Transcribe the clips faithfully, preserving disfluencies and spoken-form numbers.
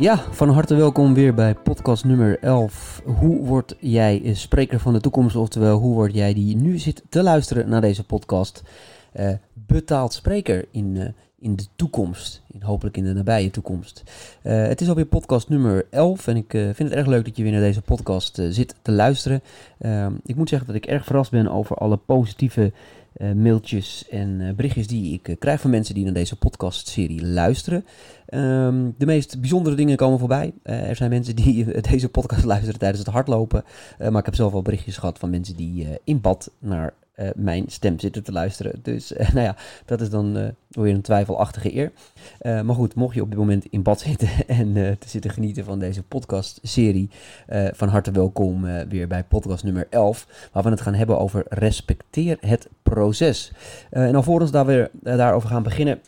Ja, van harte welkom weer bij podcast nummer elf. Hoe word jij spreker van de toekomst? Oftewel, hoe word jij die nu zit te luisteren naar deze podcast uh, betaald spreker in, uh, in de toekomst? In, hopelijk in de nabije toekomst. Uh, het is alweer podcast nummer elf en ik uh, vind het erg leuk dat je weer naar deze podcast uh, zit te luisteren. Uh, ik moet zeggen dat ik erg verrast ben over alle positieve Uh, mailtjes en uh, berichtjes die ik uh, krijg van mensen die naar deze podcastserie luisteren. Um, de meest bijzondere dingen komen voorbij. Uh, er zijn mensen die uh, deze podcast luisteren tijdens het hardlopen. Uh, maar ik heb zelf al berichtjes gehad van mensen die uh, in bad naar uh, mijn stem zitten te luisteren. Dus uh, nou ja, dat is dan uh, weer een twijfelachtige eer. Uh, maar goed, mocht je op dit moment in bad zitten en uh, te zitten genieten van deze podcastserie, uh, van harte welkom uh, weer bij podcast nummer elf, waar we het gaan hebben over respecteer het proces. Uh, en alvorens daar weer, uh, daarover gaan beginnen,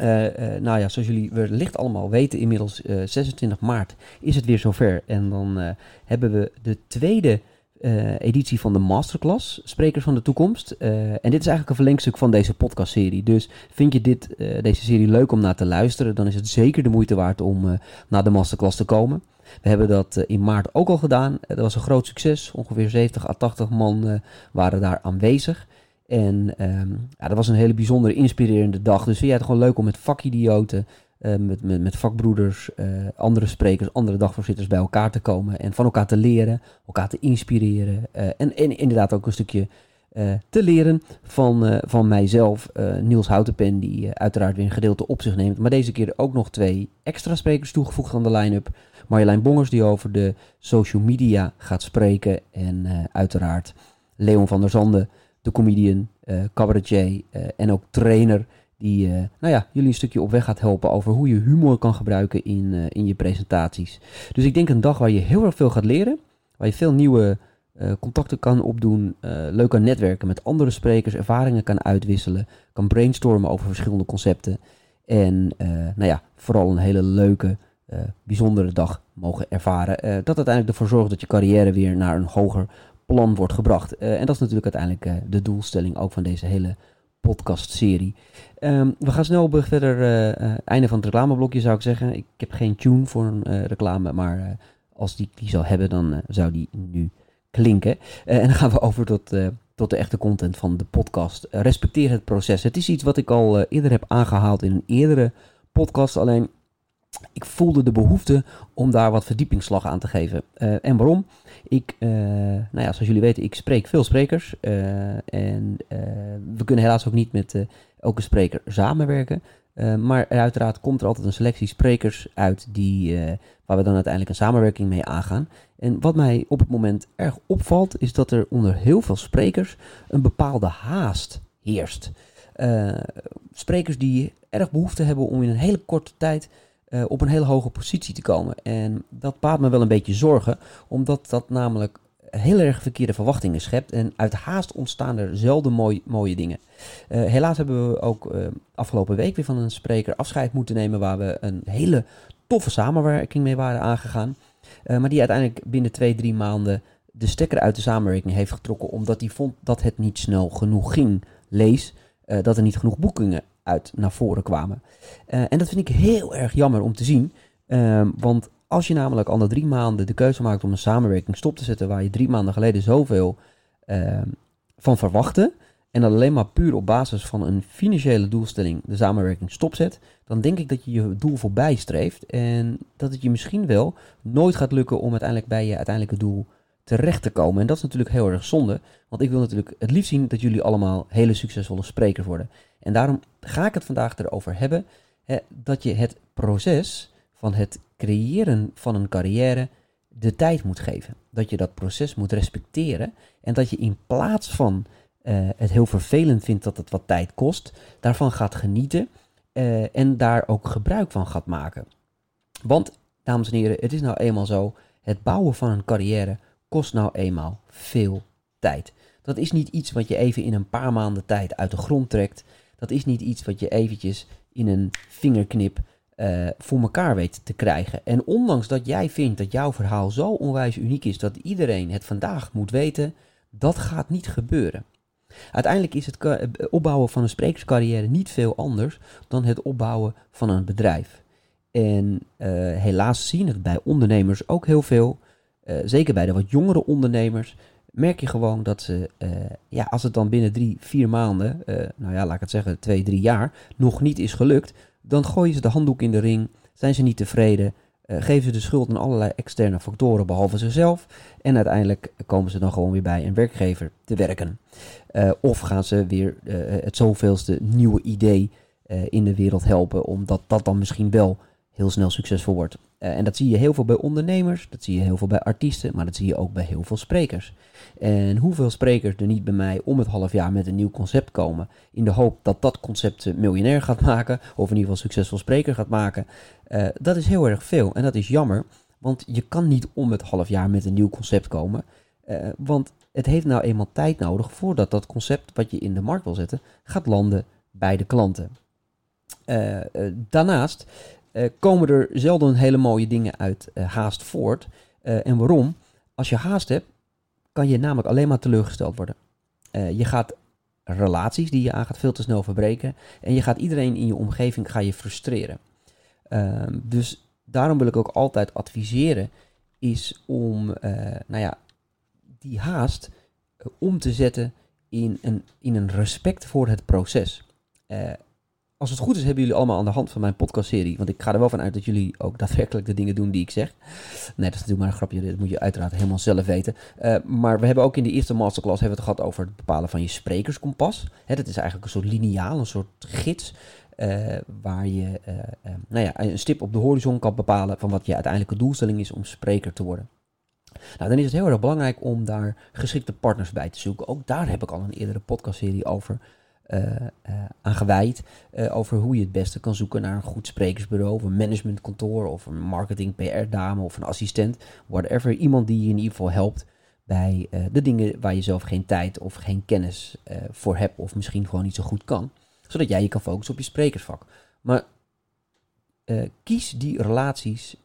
Uh, uh, nou ja, zoals jullie wellicht allemaal weten, inmiddels uh, zesentwintig maart is het weer zover. En dan uh, hebben we de tweede uh, editie van de masterclass, Sprekers van de Toekomst. Uh, en dit is eigenlijk een verlengstuk van deze podcastserie. Dus vind je dit, uh, deze serie leuk om naar te luisteren, dan is het zeker de moeite waard om uh, naar de masterclass te komen. We hebben dat uh, in maart ook al gedaan. Uh, dat was een groot succes. Ongeveer zeventig à tachtig man uh, waren daar aanwezig. En um, ja, dat was een hele bijzondere, inspirerende dag. Dus vind jij het gewoon leuk om met vakidioten, uh, met, met, met vakbroeders, uh, andere sprekers, andere dagvoorzitters bij elkaar te komen. En van elkaar te leren, elkaar te inspireren. Uh, en, en inderdaad ook een stukje uh, te leren van, uh, van mijzelf, uh, Niels Houtenpen, die uh, uiteraard weer een gedeelte op zich neemt. Maar deze keer ook nog twee extra sprekers toegevoegd aan de line-up. Marjolein Bongers, die over de social media gaat spreken. En uh, uiteraard Leon van der Zanden, de comedian, uh, cabaretier uh, en ook trainer die uh, nou ja, jullie een stukje op weg gaat helpen over hoe je humor kan gebruiken in, uh, in je presentaties. Dus ik denk een dag waar je heel erg veel gaat leren, waar je veel nieuwe uh, contacten kan opdoen, uh, leuk kan netwerken met andere sprekers, ervaringen kan uitwisselen, kan brainstormen over verschillende concepten en uh, nou ja, vooral een hele leuke, uh, bijzondere dag mogen ervaren. Uh, dat uiteindelijk ervoor zorgt dat je carrière weer naar een hoger plan wordt gebracht. Uh, en dat is natuurlijk uiteindelijk uh, de doelstelling ook van deze hele podcastserie. Um, we gaan snel verder. Uh, uh, einde van het reclameblokje zou ik zeggen. Ik heb geen tune voor een uh, reclame, maar uh, als die die zou hebben, dan uh, zou die nu klinken. Uh, en dan gaan we over tot, uh, tot de echte content van de podcast. Uh, respecteer het proces. Het is iets wat ik al uh, eerder heb aangehaald in een eerdere podcast, alleen ik voelde de behoefte om daar wat verdiepingsslag aan te geven. Uh, en waarom? Ik, uh, nou ja, zoals jullie weten, ik spreek veel sprekers. Uh, en uh, we kunnen helaas ook niet met uh, elke spreker samenwerken. Uh, maar uiteraard komt er altijd een selectie sprekers uit die, uh, waar we dan uiteindelijk een samenwerking mee aangaan. En wat mij op het moment erg opvalt, is dat er onder heel veel sprekers een bepaalde haast heerst. Uh, sprekers die erg behoefte hebben om in een hele korte tijd Uh, op een hele hoge positie te komen. En dat baart me wel een beetje zorgen, omdat dat namelijk heel erg verkeerde verwachtingen schept. En uit haast ontstaan er zelden mooi, mooie dingen. Uh, helaas hebben we ook uh, afgelopen week weer van een spreker afscheid moeten nemen, waar we een hele toffe samenwerking mee waren aangegaan. Uh, maar die uiteindelijk binnen twee, drie maanden de stekker uit de samenwerking heeft getrokken, omdat hij vond dat het niet snel genoeg ging. Lees uh, dat er niet genoeg boekingen uit naar voren kwamen. Uh, en dat vind ik heel erg jammer om te zien. Uh, want als je namelijk al na drie maanden de keuze maakt om een samenwerking stop te zetten, waar je drie maanden geleden zoveel uh, van verwachtte, en dan alleen maar puur op basis van een financiële doelstelling de samenwerking stopzet, dan denk ik dat je je doel voorbij streeft en dat het je misschien wel nooit gaat lukken om uiteindelijk bij je uiteindelijke doel terecht te komen. En dat is natuurlijk heel erg zonde, want ik wil natuurlijk het liefst zien dat jullie allemaal hele succesvolle sprekers worden. En daarom ga ik het vandaag erover hebben, hè, dat je het proces van het creëren van een carrière de tijd moet geven. Dat je dat proces moet respecteren en dat je in plaats van uh, het heel vervelend vindt dat het wat tijd kost, daarvan gaat genieten uh, en daar ook gebruik van gaat maken. Want, dames en heren, het is nou eenmaal zo, het bouwen van een carrière kost nou eenmaal veel tijd. Dat is niet iets wat je even in een paar maanden tijd uit de grond trekt. Dat is niet iets wat je eventjes in een vingerknip uh, voor elkaar weet te krijgen. En ondanks dat jij vindt dat jouw verhaal zo onwijs uniek is dat iedereen het vandaag moet weten, dat gaat niet gebeuren. Uiteindelijk is het opbouwen van een sprekerscarrière niet veel anders dan het opbouwen van een bedrijf. En uh, helaas zien we het bij ondernemers ook heel veel. Uh, zeker bij de wat jongere ondernemers merk je gewoon dat ze, uh, ja, als het dan binnen drie, vier maanden, uh, nou ja, laat ik het zeggen, twee, drie jaar, nog niet is gelukt, dan gooien ze de handdoek in de ring, zijn ze niet tevreden, uh, geven ze de schuld aan allerlei externe factoren behalve zichzelf en uiteindelijk komen ze dan gewoon weer bij een werkgever te werken. Uh, of gaan ze weer uh, het zoveelste nieuwe idee uh, in de wereld helpen, omdat dat dan misschien wel heel snel succesvol wordt. Uh, en dat zie je heel veel bij ondernemers, dat zie je heel veel bij artiesten, maar dat zie je ook bij heel veel sprekers. En hoeveel sprekers er niet bij mij om het half jaar met een nieuw concept komen, in de hoop dat dat concept miljonair gaat maken, of in ieder geval succesvol spreker gaat maken. Uh, dat is heel erg veel en dat is jammer, want je kan niet om het half jaar met een nieuw concept komen, uh, want het heeft nou eenmaal tijd nodig voordat dat concept wat je in de markt wil zetten, gaat landen bij de klanten. Uh, uh, daarnaast... Uh, komen er zelden hele mooie dingen uit uh, haast voort. Uh, en waarom? Als je haast hebt, kan je namelijk alleen maar teleurgesteld worden. Uh, je gaat relaties die je aangaat veel te snel verbreken. En je gaat iedereen in je omgeving ga je frustreren. Uh, dus daarom wil ik ook altijd adviseren, is om uh, nou ja, die haast uh, om te zetten in een, in een respect voor het proces. Uh, Als het goed is, hebben jullie allemaal aan de hand van mijn podcastserie. Want ik ga er wel van uit dat jullie ook daadwerkelijk de dingen doen die ik zeg. Nee, dat is natuurlijk maar een grapje. Dat moet je uiteraard helemaal zelf weten. Uh, maar we hebben ook in de eerste masterclass hebben we het gehad over het bepalen van je sprekerskompas. Hè, dat is eigenlijk een soort lineaal, een soort gids. Uh, waar je uh, uh, nou ja, een stip op de horizon kan bepalen van wat je uiteindelijke doelstelling is om spreker te worden. Nou, dan is het heel erg belangrijk om daar geschikte partners bij te zoeken. Ook daar heb ik al een eerdere podcastserie over Uh, uh, aan gewijd uh, over hoe je het beste kan zoeken naar een goed sprekersbureau of een managementkantoor of een marketing P R-dame of een assistent, whatever, iemand die je in ieder geval helpt bij uh, de dingen waar je zelf geen tijd of geen kennis uh, voor hebt of misschien gewoon niet zo goed kan, zodat jij je kan focussen op je sprekersvak. Maar uh, kies die relaties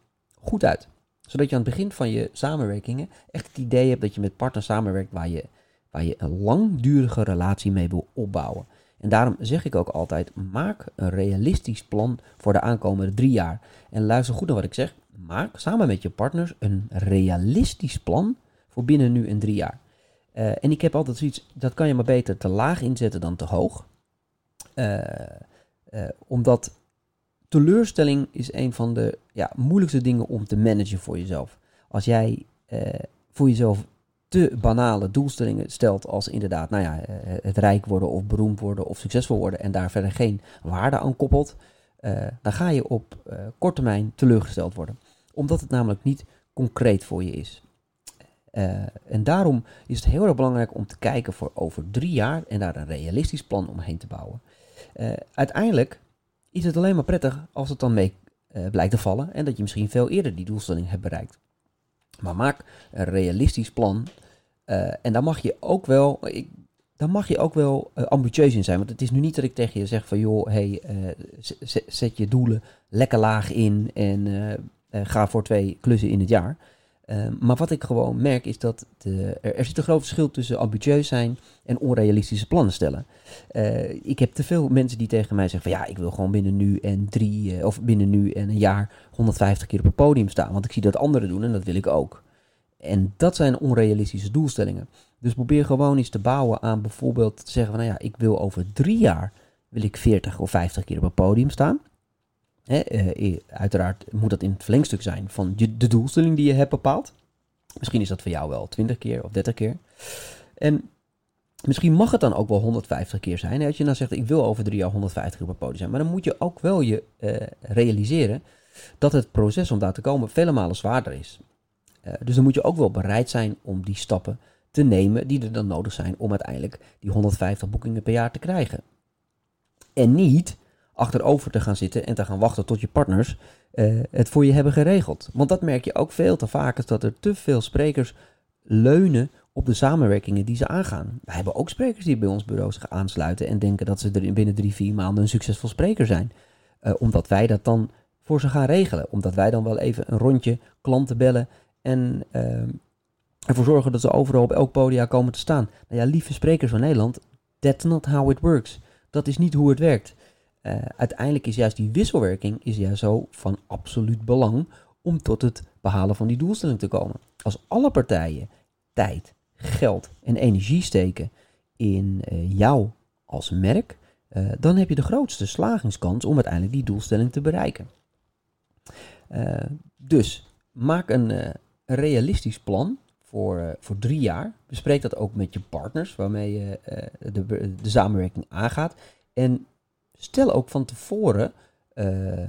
goed uit, zodat je aan het begin van je samenwerkingen echt het idee hebt dat je met partners samenwerkt waar je waar je een langdurige relatie mee wil opbouwen. En daarom zeg ik ook altijd, maak een realistisch plan voor de aankomende drie jaar. En luister goed naar wat ik zeg. Maak samen met je partners een realistisch plan voor binnen nu en drie jaar. Uh, en ik heb altijd zoiets, dat kan je maar beter te laag inzetten dan te hoog. Uh, uh, omdat teleurstelling is een van de ja, moeilijkste dingen om te managen voor jezelf. Als jij uh, voor jezelf te banale doelstellingen stelt als inderdaad nou ja, het rijk worden of beroemd worden of succesvol worden en daar verder geen waarde aan koppelt, uh, dan ga je op uh, korte termijn teleurgesteld worden. Omdat het namelijk niet concreet voor je is. Uh, en daarom is het heel erg belangrijk om te kijken voor over drie jaar en daar een realistisch plan omheen te bouwen. Uh, uiteindelijk is het alleen maar prettig als het dan mee uh, blijkt te vallen en dat je misschien veel eerder die doelstelling hebt bereikt. Maar maak een realistisch plan. Uh, en daar mag je ook wel, ik, daar mag je ook wel uh, ambitieus in zijn. Want het is nu niet dat ik tegen je zeg van joh, hey, uh, z- zet je doelen lekker laag in en uh, uh, ga voor twee klussen in het jaar. Uh, maar wat ik gewoon merk is dat de, er, er zit een groot verschil tussen ambitieus zijn en onrealistische plannen stellen. Uh, ik heb te veel mensen die tegen mij zeggen van ja, ik wil gewoon binnen nu en drie uh, of binnen nu en een jaar honderdvijftig keer op het podium staan. Want ik zie dat anderen doen en dat wil ik ook. En dat zijn onrealistische doelstellingen. Dus probeer gewoon eens te bouwen aan bijvoorbeeld te zeggen van nou ja, ik wil over drie jaar wil ik veertig of vijftig keer op het podium staan. He, uh, uiteraard moet dat in het verlengstuk zijn van je, de doelstelling die je hebt bepaald. Misschien is dat voor jou wel twintig keer of dertig keer. En misschien mag het dan ook wel honderdvijftig keer zijn. He, dat je nou zegt, ik wil over drie jaar honderdvijftig keer op het podium zijn. Maar dan moet je ook wel je uh, realiseren dat het proces om daar te komen vele malen zwaarder is. Uh, dus dan moet je ook wel bereid zijn om die stappen te nemen die er dan nodig zijn om uiteindelijk die honderdvijftig boekingen per jaar te krijgen. En niet achterover te gaan zitten en te gaan wachten tot je partners uh, het voor je hebben geregeld. Want dat merk je ook veel te vaak, is dat er te veel sprekers leunen op de samenwerkingen die ze aangaan. Wij hebben ook sprekers die bij ons bureaus gaan aansluiten en denken dat ze er binnen drie, vier maanden een succesvol spreker zijn. Uh, omdat wij dat dan voor ze gaan regelen. Omdat wij dan wel even een rondje klanten bellen en uh, ervoor zorgen dat ze overal op elk podium komen te staan. Nou ja, lieve sprekers van Nederland, that's not how it works. Dat is niet hoe het werkt. uh, uiteindelijk is juist die wisselwerking is juist zo van absoluut belang om tot het behalen van die doelstelling te komen. Als alle partijen tijd, geld en energie steken in uh, jou als merk, uh, dan heb je de grootste slagingskans om uiteindelijk die doelstelling te bereiken. Uh, dus maak een uh, realistisch plan voor, uh, voor drie jaar. Bespreek dat ook met je partners waarmee je uh, de, de samenwerking aangaat. En stel ook van tevoren, uh, uh,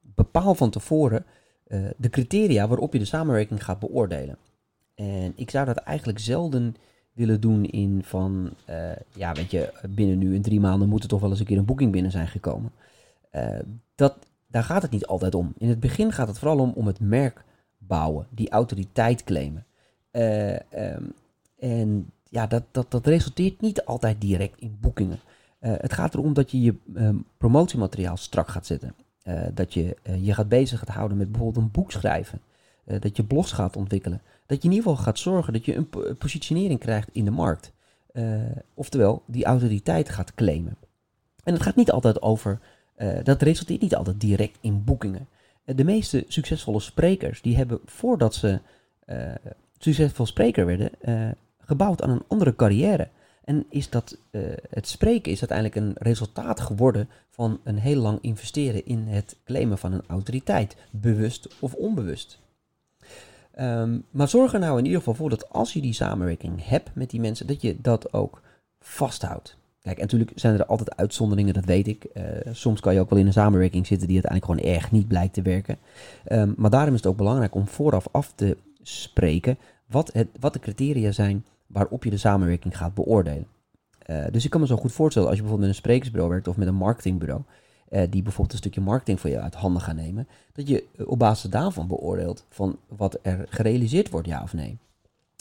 bepaal van tevoren uh, de criteria waarop je de samenwerking gaat beoordelen. En ik zou dat eigenlijk zelden willen doen in van, uh, ja weet je, binnen nu in drie maanden moet er toch wel eens een keer een boeking binnen zijn gekomen. Uh, dat, daar gaat het niet altijd om. In het begin gaat het vooral om, om het merk bouwen, die autoriteit claimen. Uh, um, en ja, dat, dat, dat resulteert niet altijd direct in boekingen. Uh, het gaat erom dat je je um, promotiemateriaal strak gaat zetten. Uh, dat je uh, je gaat bezig gaat houden met bijvoorbeeld een boek schrijven. Uh, dat je blogs gaat ontwikkelen. Dat je in ieder geval gaat zorgen dat je een po- positionering krijgt in de markt. Uh, oftewel, die autoriteit gaat claimen. En het gaat niet altijd over, uh, dat resulteert niet altijd direct in boekingen. Uh, de meeste succesvolle sprekers, die hebben voordat ze uh, succesvol spreker werden, uh, gebouwd aan een andere carrière. En is dat, uh, het spreken is uiteindelijk een resultaat geworden van een heel lang investeren in het claimen van een autoriteit, bewust of onbewust. Um, maar zorg er nou in ieder geval voor dat als je die samenwerking hebt met die mensen, dat je dat ook vasthoudt. Kijk, en natuurlijk zijn er altijd uitzonderingen, dat weet ik. Uh, soms kan je ook wel in een samenwerking zitten die uiteindelijk gewoon erg niet blijkt te werken. Um, maar daarom is het ook belangrijk om vooraf af te spreken wat, het, wat de criteria zijn waarop je de samenwerking gaat beoordelen. Uh, dus ik kan me zo goed voorstellen, als je bijvoorbeeld met een sprekersbureau werkt of met een marketingbureau, Uh, die bijvoorbeeld een stukje marketing voor je uit handen gaan nemen, dat je op basis daarvan beoordeelt van wat er gerealiseerd wordt, ja of nee.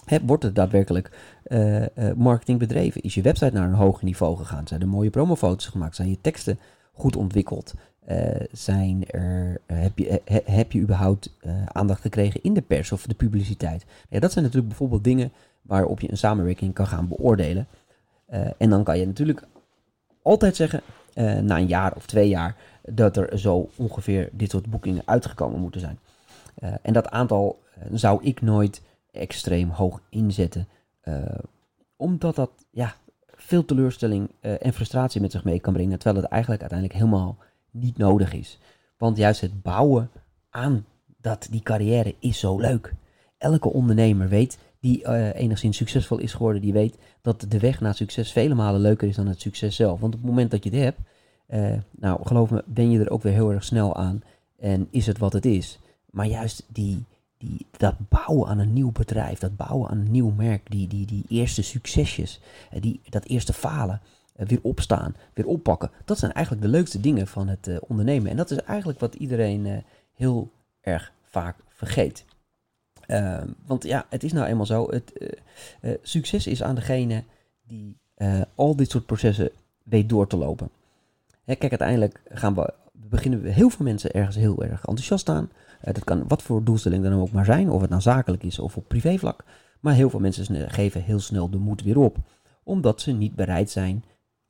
Hè, wordt er daadwerkelijk uh, uh, marketing bedreven? Is je website naar een hoger niveau gegaan? Zijn er mooie promofoto's gemaakt? Zijn je teksten goed ontwikkeld? Uh, zijn er, uh, heb, je, uh, heb je überhaupt uh, aandacht gekregen in de pers of de publiciteit? Ja, dat zijn natuurlijk bijvoorbeeld dingen waarop je een samenwerking kan gaan beoordelen. Uh, en dan kan je natuurlijk altijd zeggen, Uh, na een jaar of twee jaar, dat er zo ongeveer dit soort boekingen uitgekomen moeten zijn. Uh, en dat aantal uh, zou ik nooit extreem hoog inzetten. Uh, omdat dat ja, veel teleurstelling uh, en frustratie met zich mee kan brengen. Terwijl het eigenlijk uiteindelijk helemaal niet nodig is. Want juist het bouwen aan dat die carrière is zo leuk. Elke ondernemer weet, die uh, enigszins succesvol is geworden, die weet dat de weg naar succes vele malen leuker is dan het succes zelf. Want op het moment dat je het hebt, uh, nou geloof me, ben je er ook weer heel erg snel aan en is het wat het is. Maar juist die, die, dat bouwen aan een nieuw bedrijf, dat bouwen aan een nieuw merk, die, die, die eerste succesjes, uh, die, dat eerste falen, uh, weer opstaan, weer oppakken. Dat zijn eigenlijk de leukste dingen van het uh, ondernemen. En dat is eigenlijk wat iedereen uh, heel erg vaak vergeet. Uh, want ja, het is nou eenmaal zo, het, uh, uh, succes is aan degene die uh, al dit soort processen weet door te lopen. Hè, kijk, uiteindelijk gaan we, beginnen we heel veel mensen ergens heel erg enthousiast aan. Uh, dat kan wat voor doelstelling dan ook maar zijn, of het nou zakelijk is of op privévlak. Maar heel veel mensen geven heel snel de moed weer op, omdat ze niet bereid zijn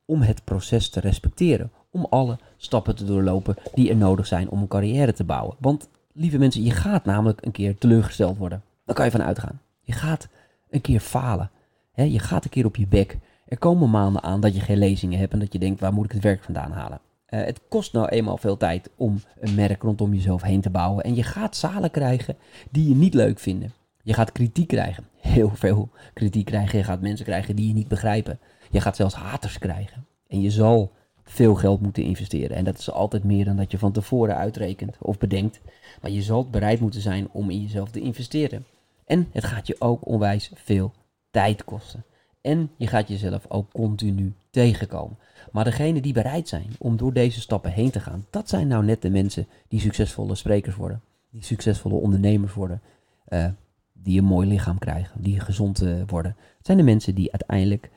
om het proces te respecteren. Om alle stappen te doorlopen die er nodig zijn om een carrière te bouwen. Want lieve mensen, je gaat namelijk een keer teleurgesteld worden. Daar kan je van uitgaan. Je gaat een keer falen. He, je gaat een keer op je bek. Er komen maanden aan dat je geen lezingen hebt en dat je denkt, waar moet ik het werk vandaan halen? Uh, het kost nou eenmaal veel tijd om een merk rondom jezelf heen te bouwen. En je gaat zalen krijgen die je niet leuk vinden. Je gaat kritiek krijgen. Heel veel kritiek krijgen. Je gaat mensen krijgen die je niet begrijpen. Je gaat zelfs haters krijgen. En je zal veel geld moeten investeren. En dat is altijd meer dan dat je van tevoren uitrekent of bedenkt. Maar je zal bereid moeten zijn om in jezelf te investeren. En het gaat je ook onwijs veel tijd kosten. En je gaat jezelf ook continu tegenkomen. Maar degenen die bereid zijn om door deze stappen heen te gaan, dat zijn nou net de mensen die succesvolle sprekers worden. Die succesvolle ondernemers worden. Uh, die een mooi lichaam krijgen. Die gezond uh, worden. Het zijn de mensen die uiteindelijk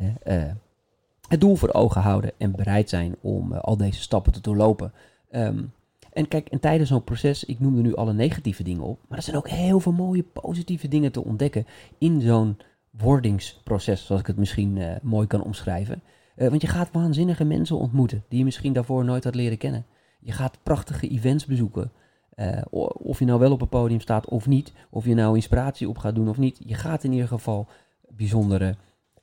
Uh, uh, het doel voor ogen houden en bereid zijn om uh, al deze stappen te doorlopen. Um, en kijk, en tijdens zo'n proces, ik noemde nu alle negatieve dingen op, maar er zijn ook heel veel mooie positieve dingen te ontdekken in zo'n wordingsproces, zoals ik het misschien uh, mooi kan omschrijven. Uh, want je gaat waanzinnige mensen ontmoeten die je misschien daarvoor nooit had leren kennen. Je gaat prachtige events bezoeken. Uh, of je nou wel op een podium staat of niet. Of je nou inspiratie op gaat doen of niet. Je gaat in ieder geval bijzondere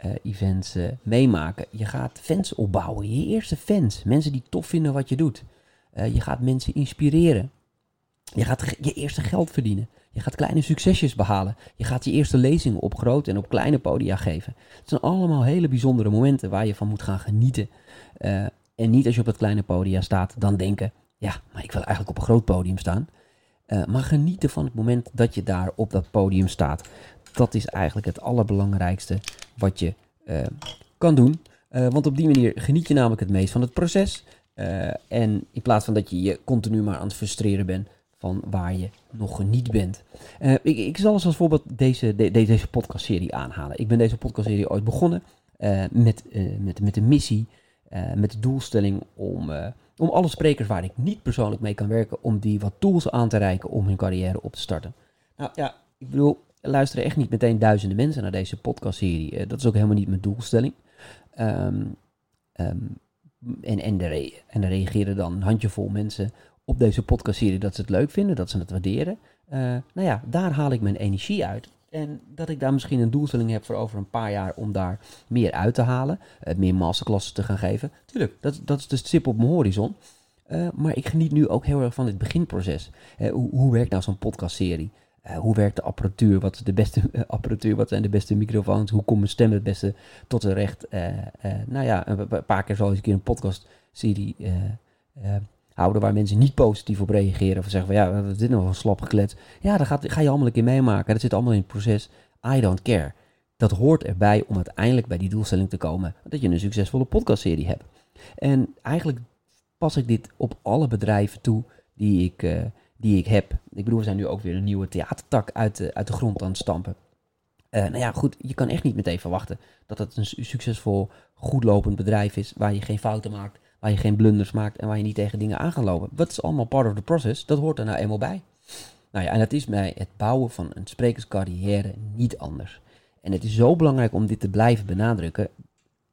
uh, events uh, meemaken. Je gaat fans opbouwen. Je eerste fans. Mensen die tof vinden wat je doet. Uh, je gaat mensen inspireren. Je gaat ge- je eerste geld verdienen. Je gaat kleine succesjes behalen. Je gaat je eerste lezingen op grote en op kleine podia geven. Het zijn allemaal hele bijzondere momenten waar je van moet gaan genieten. Uh, en niet als je op het kleine podia staat dan denken... ja, maar ik wil eigenlijk op een groot podium staan. Uh, maar genieten van het moment dat je daar op dat podium staat. Dat is eigenlijk het allerbelangrijkste wat je uh, kan doen. Uh, want op die manier geniet je namelijk het meest van het proces. Uh, en in plaats van dat je je continu maar aan het frustreren bent... van waar je nog niet bent. Uh, ik, ik zal als voorbeeld deze, de, deze podcastserie aanhalen. Ik ben deze podcastserie ooit begonnen uh, met, uh, met, met de missie, uh, met de doelstelling om, uh, om alle sprekers waar ik niet persoonlijk mee kan werken, om die wat tools aan te reiken om hun carrière op te starten. Nou ja, ik bedoel, luisteren echt niet meteen duizenden mensen naar deze podcastserie. Uh, dat is ook helemaal niet mijn doelstelling. Um, um, en, en, de re- en er reageren dan een handjevol mensen op deze podcastserie dat ze het leuk vinden, dat ze het waarderen. Uh, nou ja, daar haal ik mijn energie uit. En dat ik daar misschien een doelstelling heb voor over een paar jaar om daar meer uit te halen. Uh, meer masterclasses te gaan geven. Tuurlijk, dat, dat is de stip op mijn horizon. Uh, maar ik geniet nu ook heel erg van dit beginproces. Uh, hoe, hoe werkt nou zo'n podcastserie? Uh, hoe werkt de apparatuur? Wat is de beste uh, apparatuur? Wat zijn de beste microfoons? Hoe komt mijn stem het beste tot z'n recht? Uh, uh, nou ja, een, een paar keer zal eens een keer een podcastserie... Uh, uh, houden waar mensen niet positief op reageren. Of zeggen van ja, wat is dit nou een slap gekletst. Ja, daar ga je allemaal een keer meemaken. Dat zit allemaal in het proces. I don't care. Dat hoort erbij om uiteindelijk bij die doelstelling te komen. Dat je een succesvolle podcastserie hebt. En eigenlijk pas ik dit op alle bedrijven toe die ik, uh, die ik heb. Ik bedoel, we zijn nu ook weer een nieuwe theatertak uit de, uit de grond aan het stampen. Uh, nou ja, goed, je kan echt niet meteen verwachten dat het een succesvol, goedlopend bedrijf is waar je geen fouten maakt. Waar je geen blunders maakt en waar je niet tegen dingen aan gaat lopen. Dat is allemaal part of the process. Dat hoort er nou eenmaal bij. Nou ja, en dat is bij het bouwen van een sprekerscarrière niet anders. En het is zo belangrijk om dit te blijven benadrukken.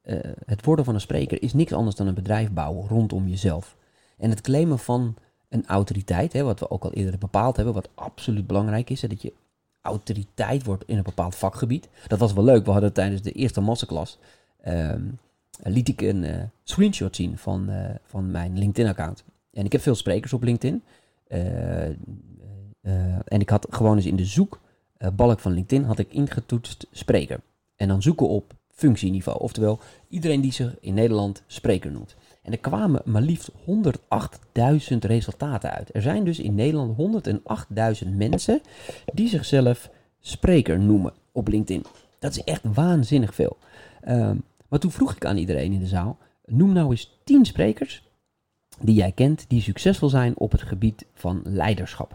Uh, het worden van een spreker is niks anders dan een bedrijf bouwen rondom jezelf. En het claimen van een autoriteit, hè, wat we ook al eerder bepaald hebben, wat absoluut belangrijk is, hè, dat je autoriteit wordt in een bepaald vakgebied. Dat was wel leuk. We hadden tijdens de eerste masterclass... Um, liet ik een uh, screenshot zien van, uh, van mijn LinkedIn-account. En ik heb veel sprekers op LinkedIn. Uh, uh, en ik had gewoon eens in de zoekbalk uh, van LinkedIn... had ik ingetoetst spreker. En dan zoeken op functieniveau. Oftewel, iedereen die zich in Nederland spreker noemt. En er kwamen maar liefst honderdachtduizend resultaten uit. Er zijn dus in Nederland honderdachtduizend mensen... die zichzelf spreker noemen op LinkedIn. Dat is echt waanzinnig veel. Um, Maar toen vroeg ik aan iedereen in de zaal, noem nou eens tien sprekers die jij kent, die succesvol zijn op het gebied van leiderschap.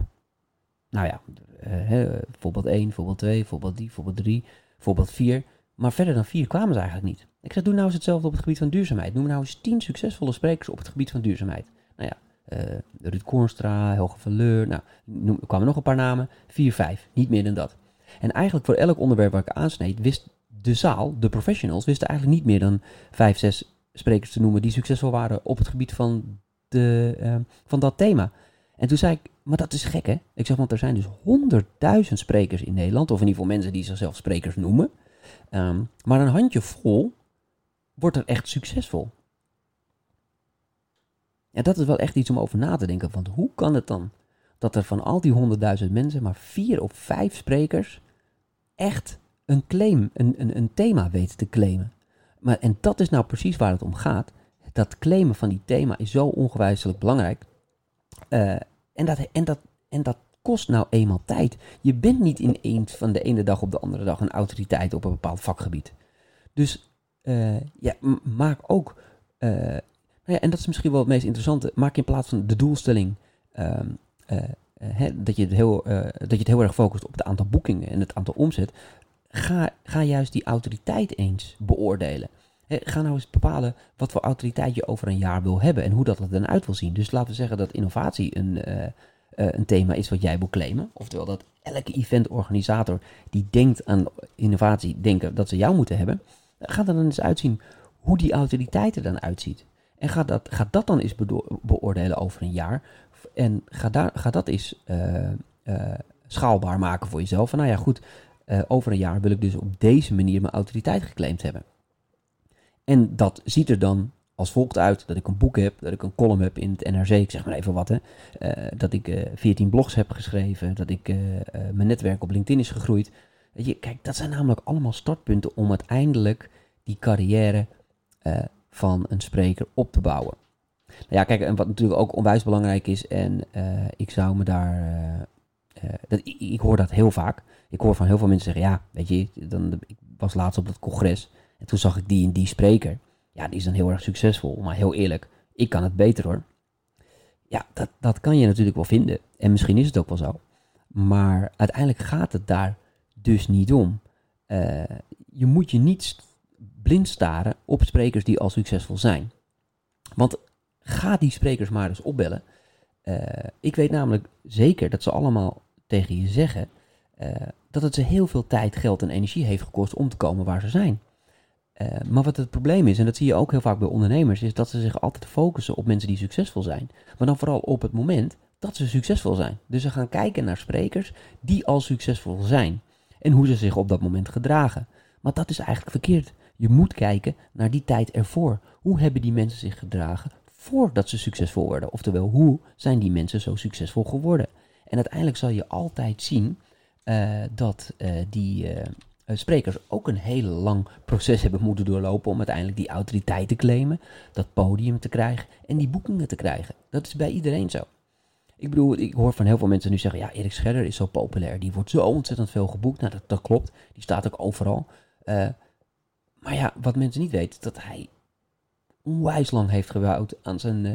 Nou ja, eh, voorbeeld één, voorbeeld twee, voorbeeld drie, voorbeeld drie, voorbeeld vier. Maar verder dan vier kwamen ze eigenlijk niet. Ik zei, doe nou eens hetzelfde op het gebied van duurzaamheid. Noem nou eens tien succesvolle sprekers op het gebied van duurzaamheid. Nou ja, eh, Ruud Koornstra, Helge van Leur, nou, noem, er kwamen nog een paar namen. Vier, vijf, niet meer dan dat. En eigenlijk voor elk onderwerp waar ik aansneed, wist de zaal, de professionals, wisten eigenlijk niet meer dan vijf, zes sprekers te noemen die succesvol waren op het gebied van, de, uh, van dat thema. En toen zei ik, maar dat is gek hè. Ik zeg, want er zijn dus honderdduizend sprekers in Nederland, of in ieder geval mensen die zichzelf sprekers noemen. Um, maar een handje vol wordt er echt succesvol. En dat is wel echt iets om over na te denken, want hoe kan het dan dat er van al die honderdduizend mensen maar vier of vijf sprekers echt een claim, een, een, een thema weten te claimen. Maar, en dat is nou precies waar het om gaat. Dat claimen van die thema is zo ongewijselijk belangrijk. Uh, en, dat, en, dat, en dat kost nou eenmaal tijd. Je bent niet ineens van de ene dag op de andere dag een autoriteit op een bepaald vakgebied. Dus uh, ja, m- maak ook, uh, nou ja, en dat is misschien wel het meest interessante, maak in plaats van de doelstelling... Uh, uh, hè, dat, je het heel, uh, dat je het heel erg focust op het aantal boekingen en het aantal omzet... Ga, ga juist die autoriteit eens beoordelen. He, ga nou eens bepalen wat voor autoriteit je over een jaar wil hebben en hoe dat er dan uit wil zien. Dus laten we zeggen dat innovatie een, uh, uh, een thema is wat jij wil claimen. Oftewel dat elke eventorganisator die denkt aan innovatie, denken dat ze jou moeten hebben. Ga er dan eens uitzien hoe die autoriteit er dan uitziet. En ga dat, ga dat dan eens beo- beoordelen over een jaar. En ga, daar, ga dat eens uh, uh, schaalbaar maken voor jezelf. Van nou ja, goed, uh, over een jaar wil ik dus op deze manier mijn autoriteit geclaimd hebben. En dat ziet er dan als volgt uit, dat ik een boek heb, dat ik een column heb in het N R C, ik zeg maar even wat, hè. Uh, dat ik uh, veertien blogs heb geschreven, dat ik uh, uh, mijn netwerk op LinkedIn is gegroeid. Weet je, kijk, dat zijn namelijk allemaal startpunten om uiteindelijk die carrière uh, van een spreker op te bouwen. Nou ja, kijk, en wat natuurlijk ook onwijs belangrijk is, en uh, ik zou me daar... Uh, uh, dat, ik, ik hoor dat heel vaak. Ik hoor van heel veel mensen zeggen, ja, weet je, dan, ik was laatst op dat congres en toen zag ik die en die spreker. Ja, die is dan heel erg succesvol, maar heel eerlijk, ik kan het beter hoor. Ja, dat, dat kan je natuurlijk wel vinden. En misschien is het ook wel zo. Maar uiteindelijk gaat het daar dus niet om. Uh, je moet je niet blind staren op sprekers die al succesvol zijn. Want ga die sprekers maar eens opbellen. Uh, ik weet namelijk zeker dat ze allemaal tegen je zeggen uh, dat het ze heel veel tijd, geld en energie heeft gekost om te komen waar ze zijn. Uh, maar wat het probleem is, en dat zie je ook heel vaak bij ondernemers, is dat ze zich altijd focussen op mensen die succesvol zijn. Maar dan vooral op het moment dat ze succesvol zijn. Dus ze gaan kijken naar sprekers die al succesvol zijn. En hoe ze zich op dat moment gedragen. Maar dat is eigenlijk verkeerd. Je moet kijken naar die tijd ervoor. Hoe hebben die mensen zich gedragen voordat ze succesvol werden? Oftewel, hoe zijn die mensen zo succesvol geworden? En uiteindelijk zal je altijd zien uh, dat uh, die... Uh, Uh, sprekers ook een heel lang proces hebben moeten doorlopen om uiteindelijk die autoriteit te claimen, dat podium te krijgen en die boekingen te krijgen. Dat is bij iedereen zo. Ik bedoel, ik hoor van heel veel mensen nu zeggen, ja, Erik Scherder is zo populair, die wordt zo ontzettend veel geboekt. Nou, dat, dat klopt, die staat ook overal. Uh, maar ja, wat mensen niet weten, dat hij onwijs lang heeft gebouwd aan zijn, uh,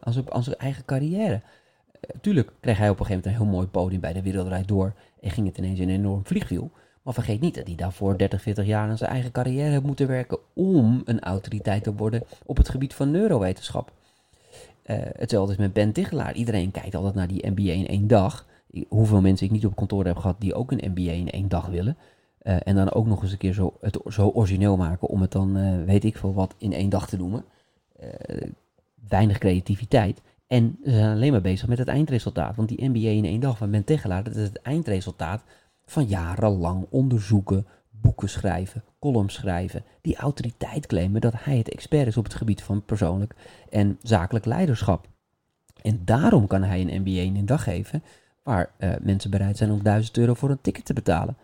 aan zijn, aan zijn eigen carrière. Uh, tuurlijk kreeg hij op een gegeven moment een heel mooi podium bij de Wereld Draait Door en ging het ineens in een enorm vliegwiel. Maar vergeet niet dat hij daarvoor dertig, veertig jaar aan zijn eigen carrière heeft moeten werken om een autoriteit te worden op het gebied van neurowetenschap. Uh, hetzelfde is met Ben Tichelaar. Iedereen kijkt altijd naar die M B A in één dag. Hoeveel mensen ik niet op kantoor heb gehad die ook een M B A in één dag willen. Uh, en dan ook nog eens een keer zo, het zo origineel maken om het dan, uh, weet ik veel wat, in één dag te noemen. Uh, weinig creativiteit. En ze zijn alleen maar bezig met het eindresultaat. Want die M B A in één dag van Ben Tichelaar, dat is het eindresultaat van jarenlang onderzoeken, boeken schrijven, columns schrijven, die autoriteit claimen dat hij het expert is op het gebied van persoonlijk en zakelijk leiderschap. En daarom kan hij een M B A in een dag geven, waar uh, mensen bereid zijn om duizend euro voor een ticket te betalen.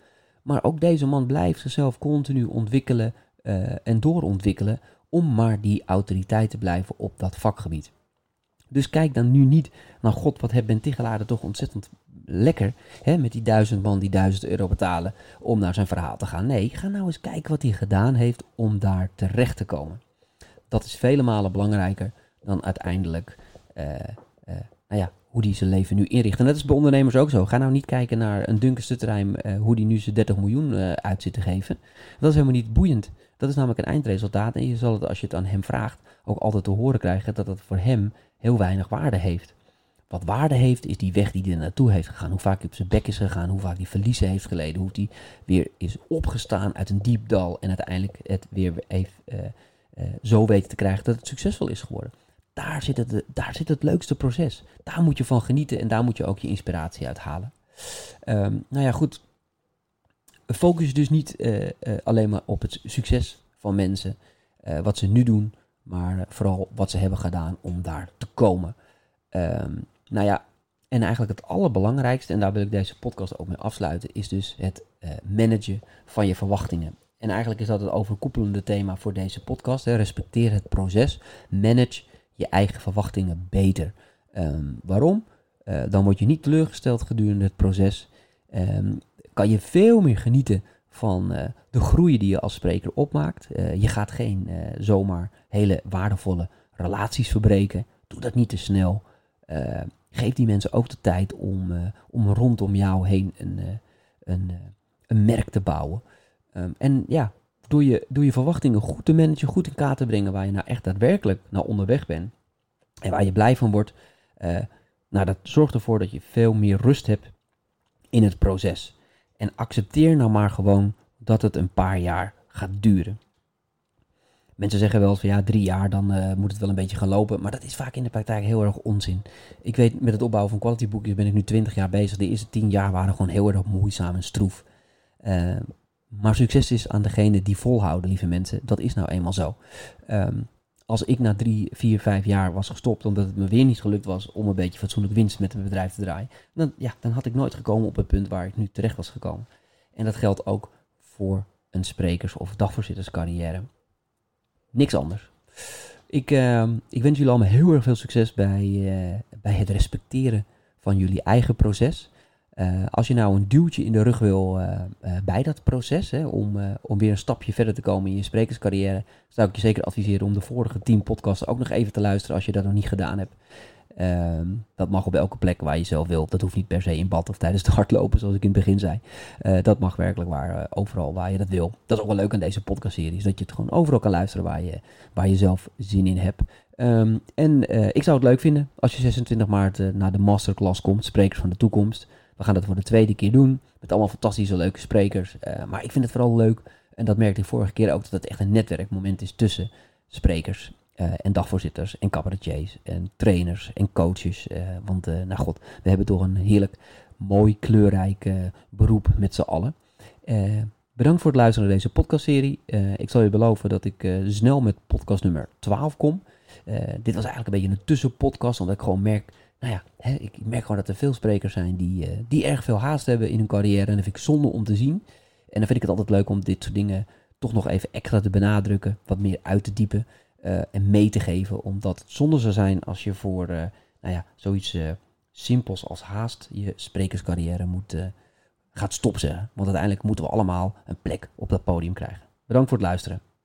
Maar ook deze man blijft zichzelf continu ontwikkelen uh, en doorontwikkelen, om maar die autoriteit te blijven op dat vakgebied. Dus kijk dan nu niet, nou god, wat heeft Ben Tichelaar toch ontzettend lekker, hè, met die duizend man die duizend euro betalen om naar zijn verhaal te gaan. Nee, ga nou eens kijken wat hij gedaan heeft om daar terecht te komen. Dat is vele malen belangrijker dan uiteindelijk uh, uh, nou ja, hoe hij zijn leven nu inricht. En dat is bij ondernemers ook zo. Ga nou niet kijken naar een Duncan Stutterheim, uh, hoe die nu zijn dertig miljoen uh, uit zit te geven. Dat is helemaal niet boeiend. Dat is namelijk een eindresultaat en je zal het, als je het aan hem vraagt, ook altijd te horen krijgen dat dat voor hem heel weinig waarde heeft. Wat waarde heeft, is die weg die hij er naartoe heeft gegaan. Hoe vaak hij op zijn bek is gegaan, hoe vaak hij verliezen heeft geleden, hoe hij weer is opgestaan uit een diep dal en uiteindelijk het weer heeft, uh, uh, zo weten te krijgen dat het succesvol is geworden. Daar zit het, daar zit het leukste proces. Daar moet je van genieten en daar moet je ook je inspiratie uit halen. Um, nou ja, goed. Focus dus niet uh, uh, alleen maar op het succes van mensen, uh, wat ze nu doen, maar vooral wat ze hebben gedaan om daar te komen. Um, nou ja, en eigenlijk het allerbelangrijkste, en daar wil ik deze podcast ook mee afsluiten, is dus het uh, managen van je verwachtingen. En eigenlijk is dat het overkoepelende thema voor deze podcast. Hè. Respecteer het proces. Manage je eigen verwachtingen beter. Um, waarom? Uh, dan word je niet teleurgesteld gedurende het proces. Um, kan je veel meer genieten van uh, de groei die je als spreker opmaakt. Uh, je gaat geen uh, zomaar hele waardevolle relaties verbreken. Doe dat niet te snel. Uh, geef die mensen ook de tijd om, uh, om rondom jou heen een, uh, een, uh, een merk te bouwen. Um, en ja, door je, door je verwachtingen goed te managen, goed in kaart te brengen waar je nou echt daadwerkelijk naar onderweg bent. En waar je blij van wordt. Uh, nou, dat zorgt ervoor dat je veel meer rust hebt in het proces. En accepteer nou maar gewoon dat het een paar jaar gaat duren. Mensen zeggen wel eens van ja, drie jaar, dan uh, moet het wel een beetje gaan lopen. Maar dat is vaak in de praktijk heel erg onzin. Ik weet, met het opbouwen van Quality Bookings ben ik nu twintig jaar bezig. De eerste tien jaar waren gewoon heel erg moeizaam en stroef. Uh, maar succes is aan degene die volhouden, lieve mensen. Dat is nou eenmaal zo. Um, als ik na drie, vier, vijf jaar was gestopt, omdat het me weer niet gelukt was om een beetje fatsoenlijk winst met een bedrijf te draaien, dan, ja, dan had ik nooit gekomen op het punt waar ik nu terecht was gekomen. En dat geldt ook voor een sprekers- of dagvoorzitterscarrière. Niks anders. Ik, uh, ik wens jullie allemaal heel erg veel succes bij, uh, bij het respecteren van jullie eigen proces. Uh, als je nou een duwtje in de rug wil uh, uh, bij dat proces, hè, om, uh, om weer een stapje verder te komen in je sprekerscarrière, zou ik je zeker adviseren om de vorige tien podcasts ook nog even te luisteren als je dat nog niet gedaan hebt. Um, dat mag op elke plek waar je zelf wil. Dat hoeft niet per se in bad of tijdens het hardlopen, zoals ik in het begin zei. Uh, dat mag werkelijk waar, uh, overal waar je dat wil. Dat is ook wel leuk aan deze podcastserie, dat je het gewoon overal kan luisteren waar je, waar je zelf zin in hebt. Um, en uh, ik zou het leuk vinden als je zesentwintig maart uh, naar de masterclass komt, Sprekers van de Toekomst. We gaan dat voor de tweede keer doen, met allemaal fantastische leuke sprekers. Uh, maar ik vind het vooral leuk, en dat merkte ik vorige keer ook, dat het echt een netwerkmoment is tussen sprekers. Uh, en dagvoorzitters en cabaretiers en trainers en coaches. Uh, want, uh, nou god, we hebben toch een heerlijk, mooi, kleurrijk uh, beroep met z'n allen. Uh, bedankt voor het luisteren naar deze podcastserie. Uh, ik zal je beloven dat ik uh, snel met podcast nummer twaalf kom. Uh, dit was eigenlijk een beetje een tussenpodcast, omdat ik gewoon merk... Nou ja, hè, ik merk gewoon dat er veel sprekers zijn die, uh, die erg veel haast hebben in hun carrière. En dat vind ik zonde om te zien. En dan vind ik het altijd leuk om dit soort dingen toch nog even extra te benadrukken. Wat meer uit te diepen. Uh, en mee te geven, omdat het zonde zou zijn als je voor uh, nou ja, zoiets uh, simpels als haast je sprekerscarrière moet, uh, gaat stopzeggen. Want uiteindelijk moeten we allemaal een plek op dat podium krijgen. Bedankt voor het luisteren.